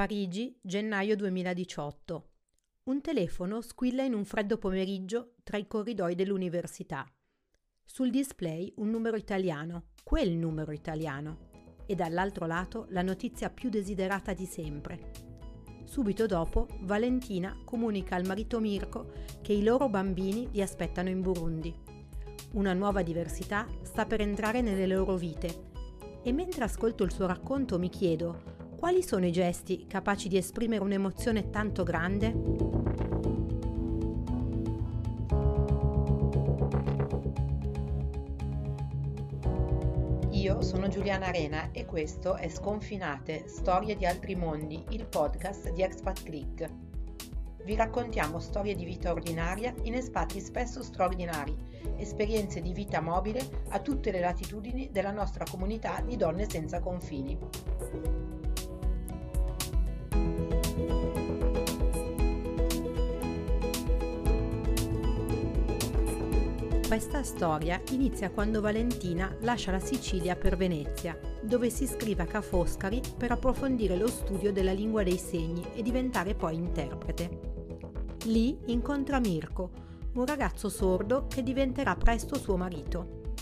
Parigi, gennaio 2018. Un telefono squilla in un freddo pomeriggio tra i corridoi dell'università. Sul display un numero italiano, quel numero italiano, e dall'altro lato la notizia più desiderata di sempre. Subito dopo, Valentina comunica al marito Mirko che i loro bambini li aspettano in Burundi. Una nuova diversità sta per entrare nelle loro vite e mentre ascolto il suo racconto mi chiedo quali sono i gesti capaci di esprimere un'emozione tanto grande? Io sono Giuliana Arena e questo è Sconfinate, storie di altri mondi, il podcast di Expat Clic. Vi raccontiamo storie di vita ordinaria in espatri spesso straordinari, esperienze di vita mobile a tutte le latitudini della nostra comunità di donne senza confini. Questa storia inizia quando Valentina lascia la Sicilia per Venezia, dove si iscrive a Ca' Foscari per approfondire lo studio della lingua dei segni e diventare poi interprete. Lì incontra Mirko, un ragazzo sordo che diventerà presto suo marito.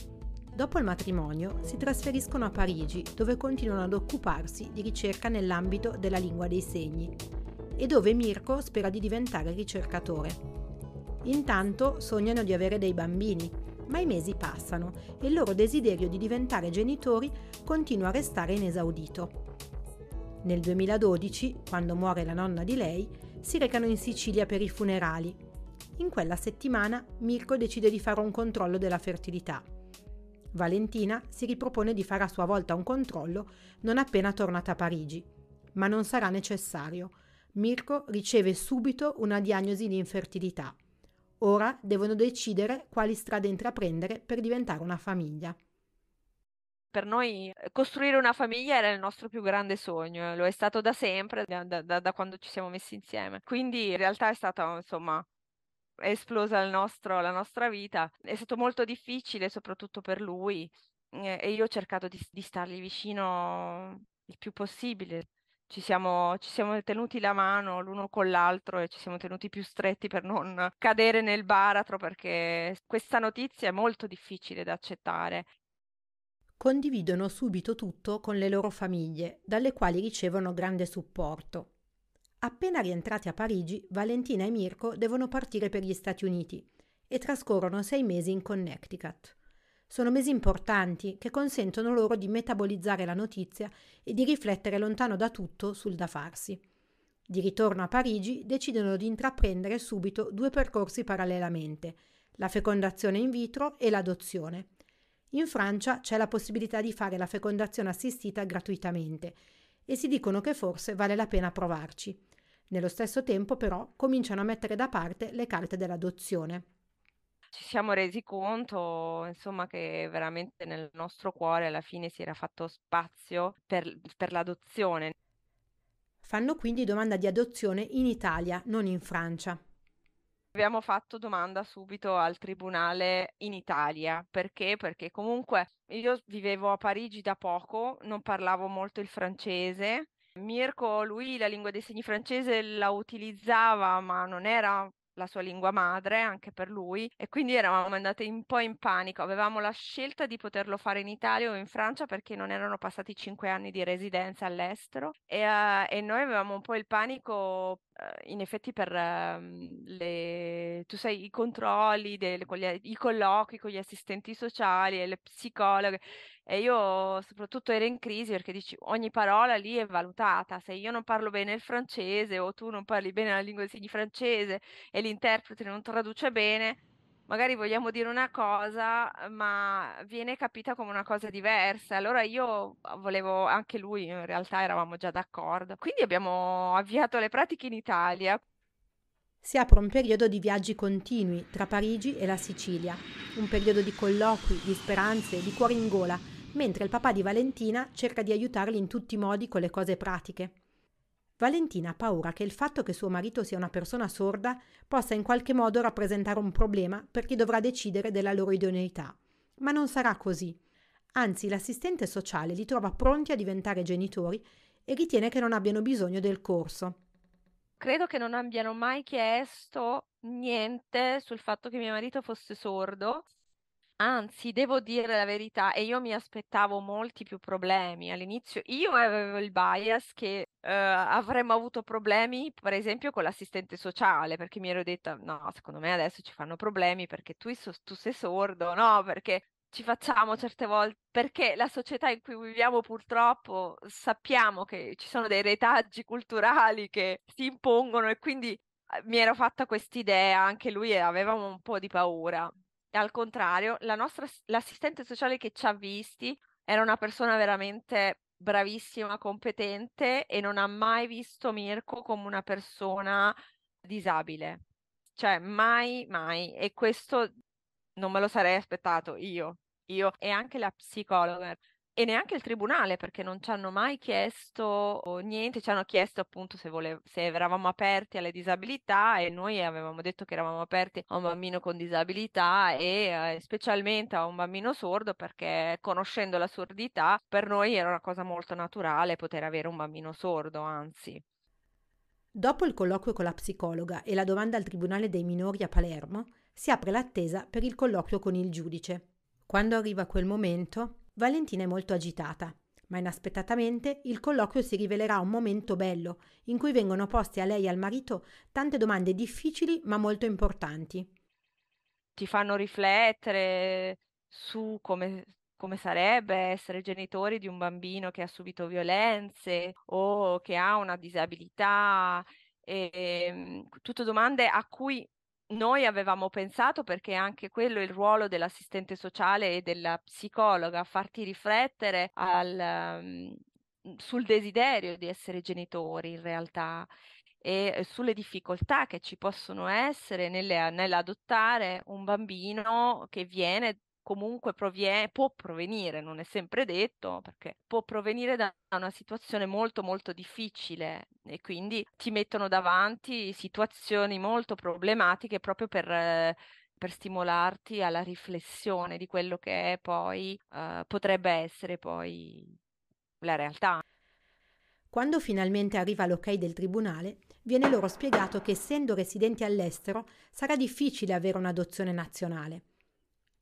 Dopo il matrimonio si trasferiscono a Parigi, dove continuano ad occuparsi di ricerca nell'ambito della lingua dei segni e dove Mirko spera di diventare ricercatore. Intanto sognano di avere dei bambini, ma i mesi passano e il loro desiderio di diventare genitori continua a restare inesaudito. Nel 2012, quando muore la nonna di lei, si recano in Sicilia per i funerali. In quella settimana Mirko decide di fare un controllo della fertilità. Valentina si ripropone di fare a sua volta un controllo non appena tornata a Parigi, ma non sarà necessario. Mirko riceve subito una diagnosi di infertilità. Ora devono decidere quali strade intraprendere per diventare una famiglia. Per noi costruire una famiglia era il nostro più grande sogno, lo è stato da sempre, da quando ci siamo messi insieme. Quindi in realtà è stata, insomma, esplosa la nostra vita. È stato molto difficile, soprattutto per lui, e io ho cercato di stargli vicino il più possibile. Ci siamo tenuti la mano l'uno con l'altro e ci siamo tenuti più stretti per non cadere nel baratro, perché questa notizia è molto difficile da accettare. Condividono subito tutto con le loro famiglie, dalle quali ricevono grande supporto. Appena rientrati a Parigi, Valentina e Mirko devono partire per gli Stati Uniti e trascorrono 6 mesi in Connecticut. Sono mesi importanti che consentono loro di metabolizzare la notizia e di riflettere lontano da tutto sul da farsi. Di ritorno a Parigi decidono di intraprendere subito 2 percorsi parallelamente, la fecondazione in vitro e l'adozione. In Francia c'è la possibilità di fare la fecondazione assistita gratuitamente e si dicono che forse vale la pena provarci. Nello stesso tempo però cominciano a mettere da parte le carte dell'adozione. Ci siamo resi conto, insomma, che veramente nel nostro cuore alla fine si era fatto spazio per l'adozione. Fanno quindi domanda di adozione in Italia, non in Francia. Abbiamo fatto domanda subito al tribunale in Italia. Perché? Perché comunque io vivevo a Parigi da poco, non parlavo molto il francese. Mirko, lui, la lingua dei segni francese la utilizzava, ma non era la sua lingua madre anche per lui, e quindi eravamo andate un po' in panico. Avevamo la scelta di poterlo fare in Italia o in Francia perché non erano passati 5 anni di residenza all'estero e noi avevamo un po' il panico, in effetti, per i controlli, i colloqui con gli assistenti sociali e le psicologhe, e io soprattutto ero in crisi perché ogni parola lì è valutata. Se io non parlo bene il francese o tu non parli bene la lingua dei segni francese e l'interprete non traduce bene, magari vogliamo dire una cosa ma viene capita come una cosa diversa. Allora io volevo, anche lui in realtà eravamo già d'accordo, quindi abbiamo avviato le pratiche in Italia. Si apre un periodo di viaggi continui tra Parigi e la Sicilia, un periodo di colloqui, di speranze, di cuori in gola, mentre il papà di Valentina cerca di aiutarli in tutti i modi con le cose pratiche. Valentina ha paura che il fatto che suo marito sia una persona sorda possa in qualche modo rappresentare un problema per chi dovrà decidere della loro idoneità. Ma non sarà così. Anzi, l'assistente sociale li trova pronti a diventare genitori e ritiene che non abbiano bisogno del corso. Credo che non abbiano mai chiesto niente sul fatto che mio marito fosse sordo. Anzi, devo dire la verità, e io mi aspettavo molti più problemi. All'inizio io avevo il bias che avremmo avuto problemi, per esempio, con l'assistente sociale, perché mi ero detta, no, secondo me adesso ci fanno problemi perché tu sei sordo, no, perché ci facciamo certe volte, perché la società in cui viviamo purtroppo sappiamo che ci sono dei retaggi culturali che si impongono, e quindi mi ero fatta quest'idea, anche lui aveva un po' di paura. Al contrario, l'assistente sociale che ci ha visti era una persona veramente bravissima, competente, e non ha mai visto Mirko come una persona disabile. Cioè, mai, mai. E questo non me lo sarei aspettato io e anche la psicologa. E neanche il tribunale, perché non ci hanno mai chiesto niente, ci hanno chiesto appunto se eravamo aperti alle disabilità, e noi avevamo detto che eravamo aperti a un bambino con disabilità e specialmente a un bambino sordo, perché conoscendo la sordità per noi era una cosa molto naturale poter avere un bambino sordo, anzi. Dopo il colloquio con la psicologa e la domanda al Tribunale dei Minori a Palermo, si apre l'attesa per il colloquio con il giudice. Quando arriva quel momento, Valentina è molto agitata, ma inaspettatamente il colloquio si rivelerà un momento bello, in cui vengono poste a lei e al marito tante domande difficili ma molto importanti. Ti fanno riflettere su come sarebbe essere genitori di un bambino che ha subito violenze o che ha una disabilità, e tutte domande a cui noi avevamo pensato, perché anche quello è il ruolo dell'assistente sociale e della psicologa, farti riflettere sul desiderio di essere genitori in realtà, e sulle difficoltà che ci possono essere nell'adottare un bambino che viene comunque può provenire, non è sempre detto, perché può provenire da una situazione molto molto difficile, e quindi ti mettono davanti situazioni molto problematiche proprio per stimolarti alla riflessione di quello che è poi potrebbe essere poi la realtà. Quando finalmente arriva l'ok del tribunale, viene loro spiegato che essendo residenti all'estero sarà difficile avere un'adozione nazionale.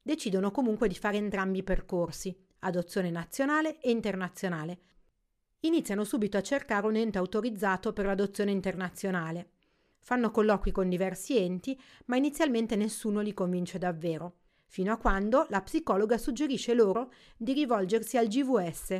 Decidono comunque di fare entrambi i percorsi, adozione nazionale e internazionale. Iniziano subito a cercare un ente autorizzato per l'adozione internazionale. Fanno colloqui con diversi enti, ma inizialmente nessuno li convince davvero, fino a quando la psicologa suggerisce loro di rivolgersi al GVS,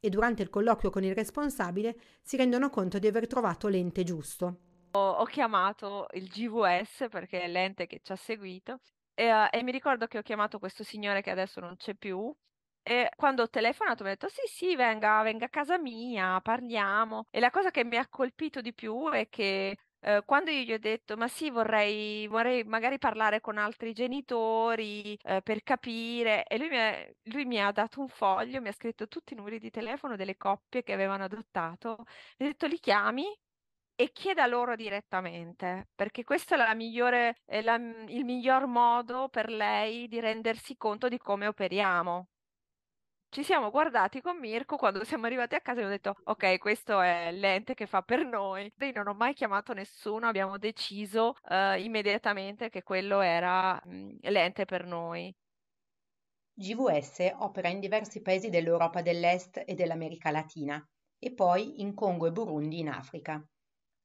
e durante il colloquio con il responsabile si rendono conto di aver trovato l'ente giusto. Ho chiamato il GVS perché è l'ente che ci ha seguito. E mi ricordo che ho chiamato questo signore che adesso non c'è più, e quando ho telefonato mi ha detto sì, venga a casa mia, parliamo. E la cosa che mi ha colpito di più è che quando io gli ho detto ma sì, vorrei magari parlare con altri genitori per capire, e lui mi ha dato un foglio, mi ha scritto tutti i numeri di telefono delle coppie che avevano adottato, mi ha detto li chiami e chieda loro direttamente, perché questo è il miglior modo per lei di rendersi conto di come operiamo. Ci siamo guardati con Mirko quando siamo arrivati a casa e ho detto ok, questo è l'ente che fa per noi. Io non ho mai chiamato nessuno, abbiamo deciso immediatamente che quello era l'ente per noi. GVS opera in diversi paesi dell'Europa dell'Est e dell'America Latina, e poi in Congo e Burundi in Africa.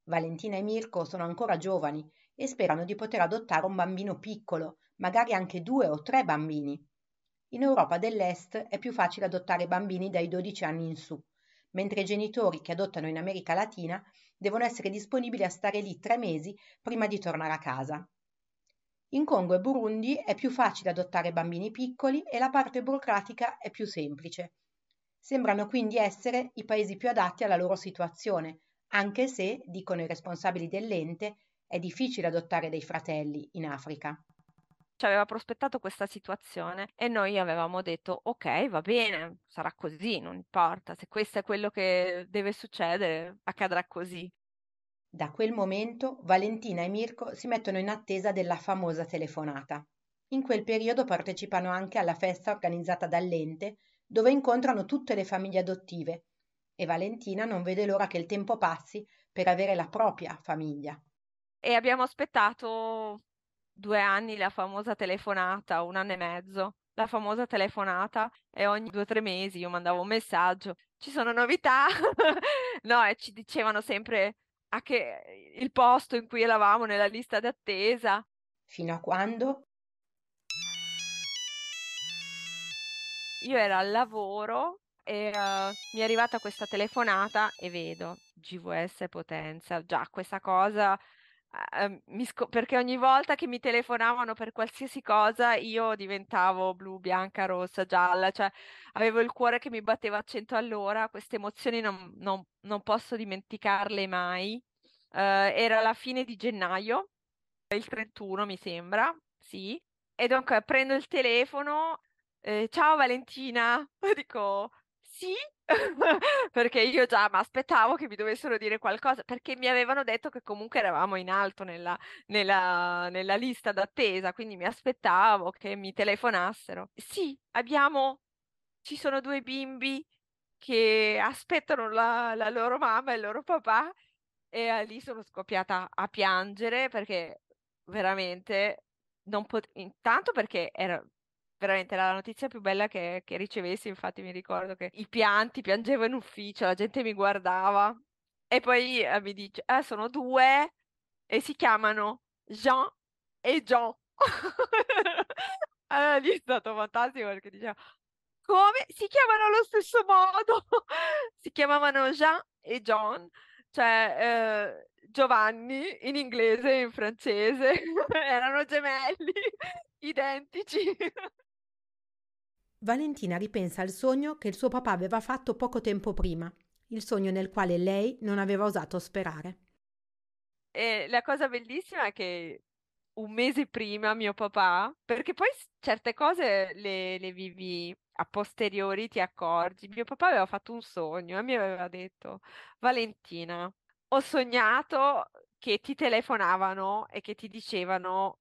Valentina e Mirko sono ancora giovani e sperano di poter adottare un bambino piccolo, magari anche 2 o 3 bambini. In Europa dell'Est è più facile adottare bambini dai 12 anni in su, mentre i genitori che adottano in America Latina devono essere disponibili a stare lì 3 mesi prima di tornare a casa. In Congo e Burundi è più facile adottare bambini piccoli e la parte burocratica è più semplice. Sembrano quindi essere i paesi più adatti alla loro situazione, anche se, dicono i responsabili dell'ente, è difficile adottare dei fratelli in Africa. Ci aveva prospettato questa situazione e noi avevamo detto ok, va bene, sarà così, non importa, se questo è quello che deve succedere, accadrà così. Da quel momento Valentina e Mirko si mettono in attesa della famosa telefonata. In quel periodo partecipano anche alla festa organizzata dall'ente, dove incontrano tutte le famiglie adottive, e Valentina non vede l'ora che il tempo passi per avere la propria famiglia. E abbiamo aspettato 2 anni la famosa telefonata, 1 anno e mezzo, la famosa telefonata, e ogni 2 o 3 mesi io mandavo un messaggio, ci sono novità? No, e ci dicevano sempre anche il posto in cui eravamo nella lista d'attesa. Fino a quando? Io ero al lavoro e mi è arrivata questa telefonata e vedo GVS Potenza, già questa cosa... perché ogni volta che mi telefonavano per qualsiasi cosa io diventavo blu, bianca, rossa, gialla, cioè avevo il cuore che mi batteva a 100 all'ora, queste emozioni non posso dimenticarle mai. Era la fine di gennaio, il 31 mi sembra, sì, e dunque prendo il telefono, ciao Valentina, dico sì, perché io già mi aspettavo che mi dovessero dire qualcosa, perché mi avevano detto che comunque eravamo in alto nella lista d'attesa, quindi mi aspettavo che mi telefonassero. Sì, ci sono 2 bimbi che aspettano la loro mamma e il loro papà, e lì sono scoppiata a piangere, perché veramente intanto perché era veramente la notizia più bella che ricevessi. Infatti mi ricordo che piangevo in ufficio, la gente mi guardava, e poi mi dice sono 2 e si chiamano Jean e John. Allora lì è stato fantastico, perché diceva come? Si chiamano allo stesso modo. Si chiamavano Jean e John, cioè Giovanni in inglese e in francese. Erano gemelli identici. Valentina ripensa al sogno che il suo papà aveva fatto poco tempo prima, il sogno nel quale lei non aveva osato sperare. E la cosa bellissima è che 1 mese prima mio papà, perché poi certe cose le vivi a posteriori, ti accorgi, mio papà aveva fatto un sogno e mi aveva detto: Valentina, ho sognato che ti telefonavano e che ti dicevano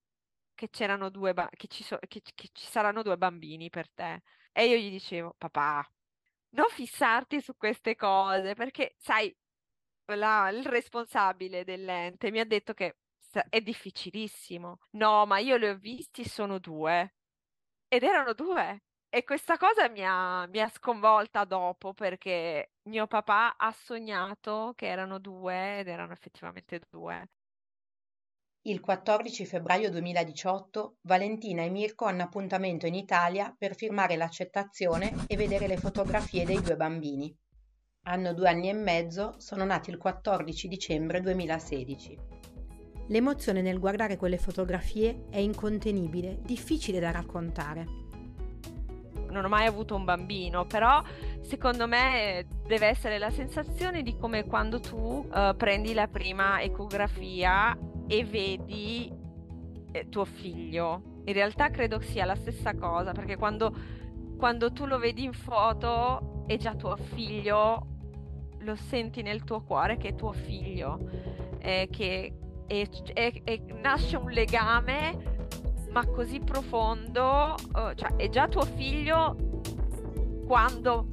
che c'erano che ci saranno 2 bambini per te. E io gli dicevo: papà, non fissarti su queste cose, perché sai, il responsabile dell'ente mi ha detto che è difficilissimo. No, ma io li ho visti, sono 2. Ed erano 2. E questa cosa mi ha sconvolta dopo, perché mio papà ha sognato che erano 2 ed erano effettivamente 2. Il 14 febbraio 2018 Valentina e Mirko hanno appuntamento in Italia per firmare l'accettazione e vedere le fotografie dei 2 bambini. Hanno 2 anni e mezzo, sono nati il 14 dicembre 2016. L'emozione nel guardare quelle fotografie è incontenibile, difficile da raccontare. Non ho mai avuto un bambino, però secondo me deve essere la sensazione di come quando tu prendi la prima ecografia e vedi tuo figlio. In realtà credo sia la stessa cosa, perché quando tu lo vedi in foto è già tuo figlio, lo senti nel tuo cuore che è tuo figlio, che nasce un legame ma così profondo, cioè è già tuo figlio quando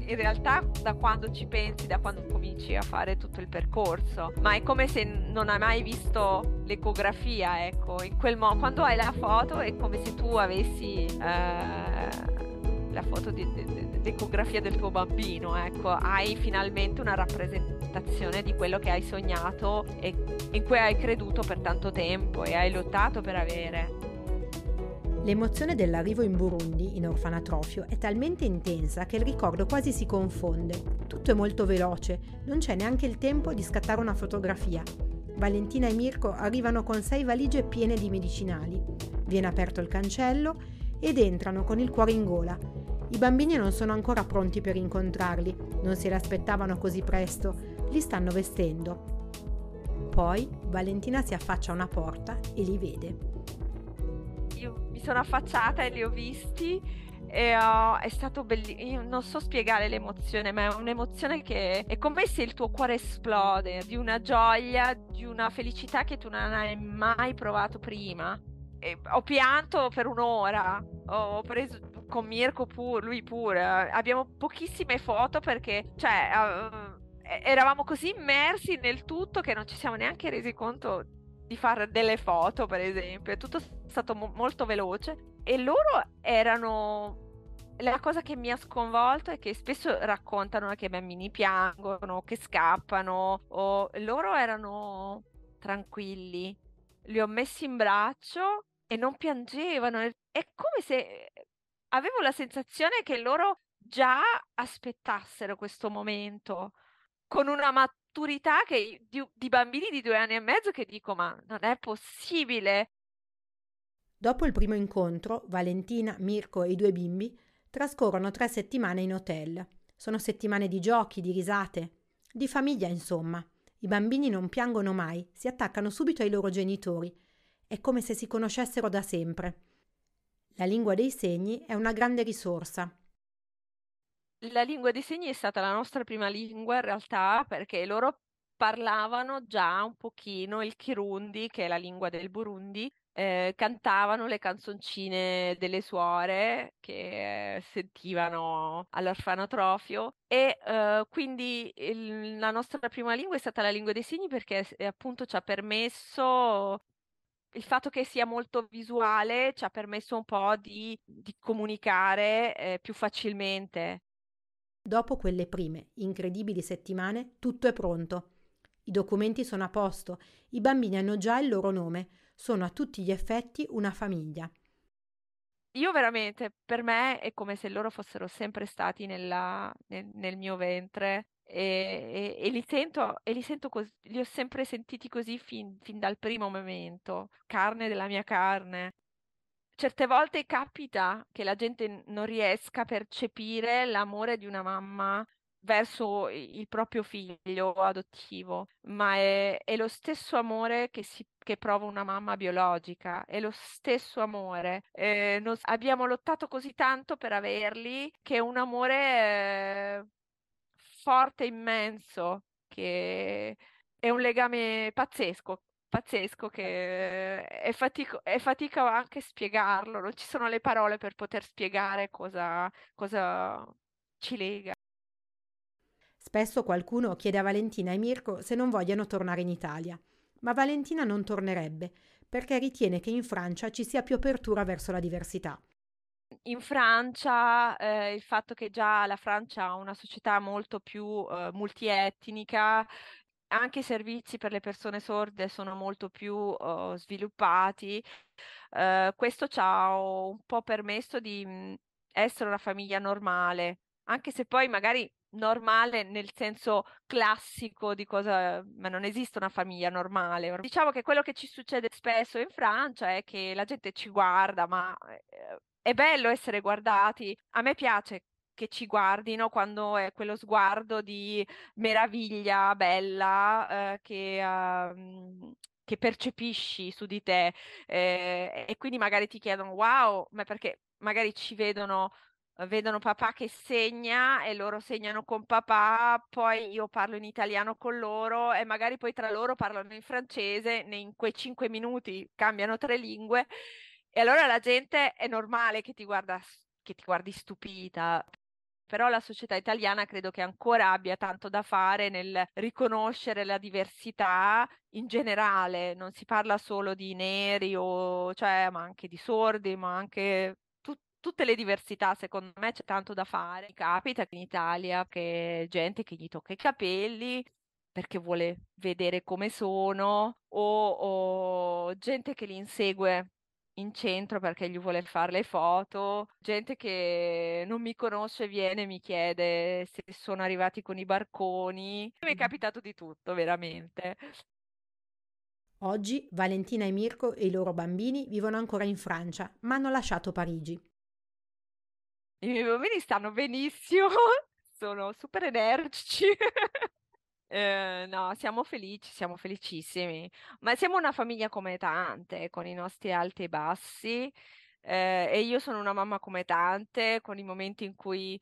in realtà da quando ci pensi, da quando cominci a fare tutto il percorso, ma è come se non hai mai visto l'ecografia, ecco, in quel modo, quando hai la foto è come se tu avessi la foto l'ecografia del tuo bambino, ecco, hai finalmente una rappresentazione di quello che hai sognato e in cui hai creduto per tanto tempo e hai lottato per avere. L'emozione dell'arrivo in Burundi, in orfanatrofio, è talmente intensa che il ricordo quasi si confonde. Tutto è molto veloce, non c'è neanche il tempo di scattare una fotografia. Valentina e Mirko arrivano con 6 valigie piene di medicinali. Viene aperto il cancello ed entrano con il cuore in gola. I bambini non sono ancora pronti per incontrarli, non se l'aspettavano così presto, li stanno vestendo. Poi Valentina si affaccia a una porta e li vede. Mi sono affacciata e li ho visti e è stato bellissimo. Non so spiegare l'emozione, ma è un'emozione che è come se il tuo cuore esplode di una gioia, di una felicità che tu non hai mai provato prima. Ho pianto per 1 ora, ho preso con Mirko lui pure, abbiamo pochissime foto perché cioè eravamo così immersi nel tutto che non ci siamo neanche resi conto di fare delle foto, per esempio. È tutto stato molto veloce e loro erano... La cosa che mi ha sconvolto è che spesso raccontano che i bambini piangono, che scappano, o loro erano tranquilli, li ho messi in braccio e non piangevano. È come se avevo la sensazione che loro già aspettassero questo momento con una maturità che, di bambini di 2 anni e mezzo, che dico ma non è possibile. Dopo il primo incontro, Valentina, Mirko e i 2 bimbi trascorrono 3 settimane in hotel. Sono settimane di giochi, di risate, di famiglia insomma. I bambini non piangono mai, si attaccano subito ai loro genitori. È come se si conoscessero da sempre. La lingua dei segni è una grande risorsa. La lingua dei segni è stata la nostra prima lingua in realtà, perché loro parlavano già un pochino il Kirundi, che è la lingua del Burundi. Cantavano le canzoncine delle suore che sentivano all'orfanotrofio e quindi la nostra prima lingua è stata la lingua dei segni, perché appunto ci ha permesso, il fatto che sia molto visuale ci ha permesso un po' di comunicare più facilmente. Dopo quelle prime incredibili settimane tutto è pronto. I documenti sono a posto, i bambini hanno già il loro nome, sono a tutti gli effetti una famiglia. Io veramente, per me è come se loro fossero sempre stati nel mio ventre e li sento così, li ho sempre sentiti così fin dal primo momento, carne della mia carne. Certe volte capita che la gente non riesca a percepire l'amore di una mamma verso il proprio figlio adottivo, ma è lo stesso amore che prova una mamma biologica, è lo stesso amore. Abbiamo lottato così tanto per averli, che è un amore forte, immenso, che è un legame pazzesco, che è fatica anche spiegarlo, non ci sono le parole per poter spiegare cosa ci lega. Spesso qualcuno chiede a Valentina e Mirko se non vogliano tornare in Italia, ma Valentina non tornerebbe perché ritiene che in Francia ci sia più apertura verso la diversità. In Francia il fatto che già la Francia ha una società molto più multietnica, anche i servizi per le persone sorde sono molto più sviluppati, questo ci ha un po' permesso di essere una famiglia normale, anche se poi magari normale nel senso classico di cosa, ma non esiste una famiglia normale. Diciamo che quello che ci succede spesso in Francia è che la gente ci guarda, ma è bello essere guardati. A me piace che ci guardino quando è quello sguardo di meraviglia bella che percepisci su di te e quindi magari ti chiedono wow, ma perché magari ci vedono papà che segna e loro segnano con papà, poi io parlo in italiano con loro e magari poi tra loro parlano in francese, in quei 5 minuti cambiano 3 lingue e allora la gente è normale che ti guardi stupita. Però la società italiana credo che ancora abbia tanto da fare nel riconoscere la diversità in generale, non si parla solo di neri ma anche di sordi, ma anche tutte le diversità. Secondo me c'è tanto da fare. Capita in Italia che gente che gli tocca i capelli perché vuole vedere come sono, o gente che li insegue in centro perché gli vuole fare le foto, gente che non mi conosce viene e mi chiede se sono arrivati con i barconi. Mi è capitato di tutto, veramente. Oggi Valentina e Mirko e i loro bambini vivono ancora in Francia, ma hanno lasciato Parigi. I miei bambini stanno benissimo, sono super energici. No, siamo felici, siamo felicissimi, ma siamo una famiglia come tante, con i nostri alti e bassi, e io sono una mamma come tante, con i momenti in cui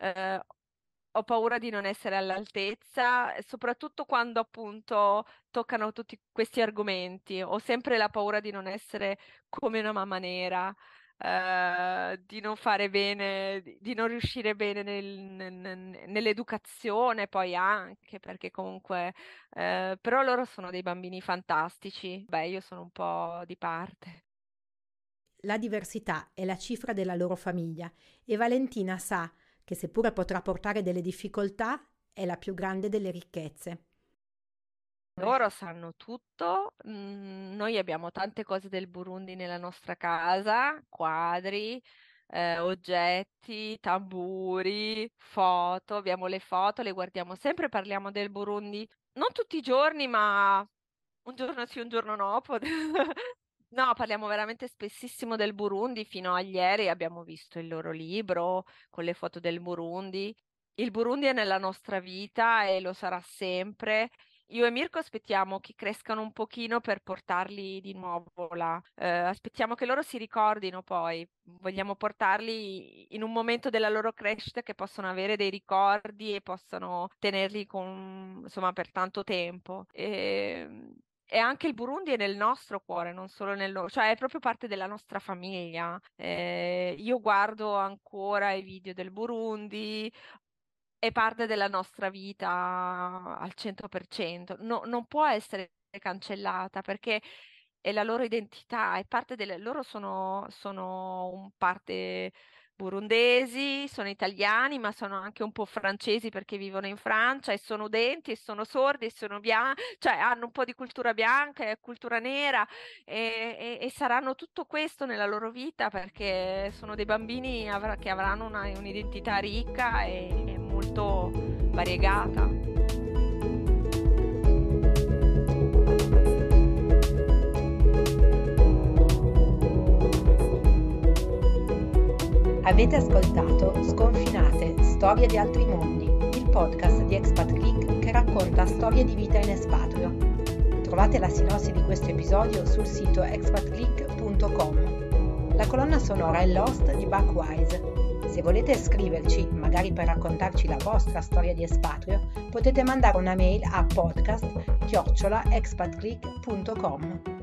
ho paura di non essere all'altezza, soprattutto quando appunto toccano tutti questi argomenti. Ho sempre la paura di non essere come una mamma nera. di non fare bene, di non riuscire bene nell'educazione, poi anche perché comunque però loro sono dei bambini fantastici. Beh, io sono un po' di parte. La diversità è la cifra della loro famiglia e Valentina sa che, seppure potrà portare delle difficoltà, è la più grande delle ricchezze. Loro sanno tutto, noi abbiamo tante cose del Burundi nella nostra casa, quadri, oggetti, tamburi, foto, abbiamo le foto, le guardiamo sempre, parliamo del Burundi, non tutti i giorni, ma un giorno sì, un giorno no. No, parliamo veramente spessissimo del Burundi, fino a ieri abbiamo visto il loro libro con le foto del Burundi. Il Burundi è nella nostra vita e lo sarà sempre. Io e Mirko aspettiamo che crescano un pochino per portarli di nuovo là. Aspettiamo che loro si ricordino poi. Vogliamo portarli in un momento della loro crescita che possono avere dei ricordi e possano tenerli insomma, per tanto tempo. E anche il Burundi è nel nostro cuore, non solo nel loro, cioè è proprio parte della nostra famiglia. Io guardo ancora i video del Burundi. È parte della nostra vita al 100%, no, non può essere cancellata perché è la loro identità, è parte loro sono un parte burundesi, sono italiani, ma sono anche un po' francesi perché vivono in Francia e sono udenti e sono sordi e sono bianchi, cioè hanno un po' di cultura bianca e cultura nera e saranno tutto questo nella loro vita perché sono dei bambini che avranno un'identità ricca e molto variegata. Avete ascoltato Sconfinate, storie di altri mondi, il podcast di Expat Clic che racconta storie di vita in espatrio. Trovate la sinossi di questo episodio sul sito expatclic.com. La colonna sonora è Lost di Backwise. Se volete scriverci, magari per raccontarci la vostra storia di espatrio, potete mandare una mail a podcast@expatclic.com.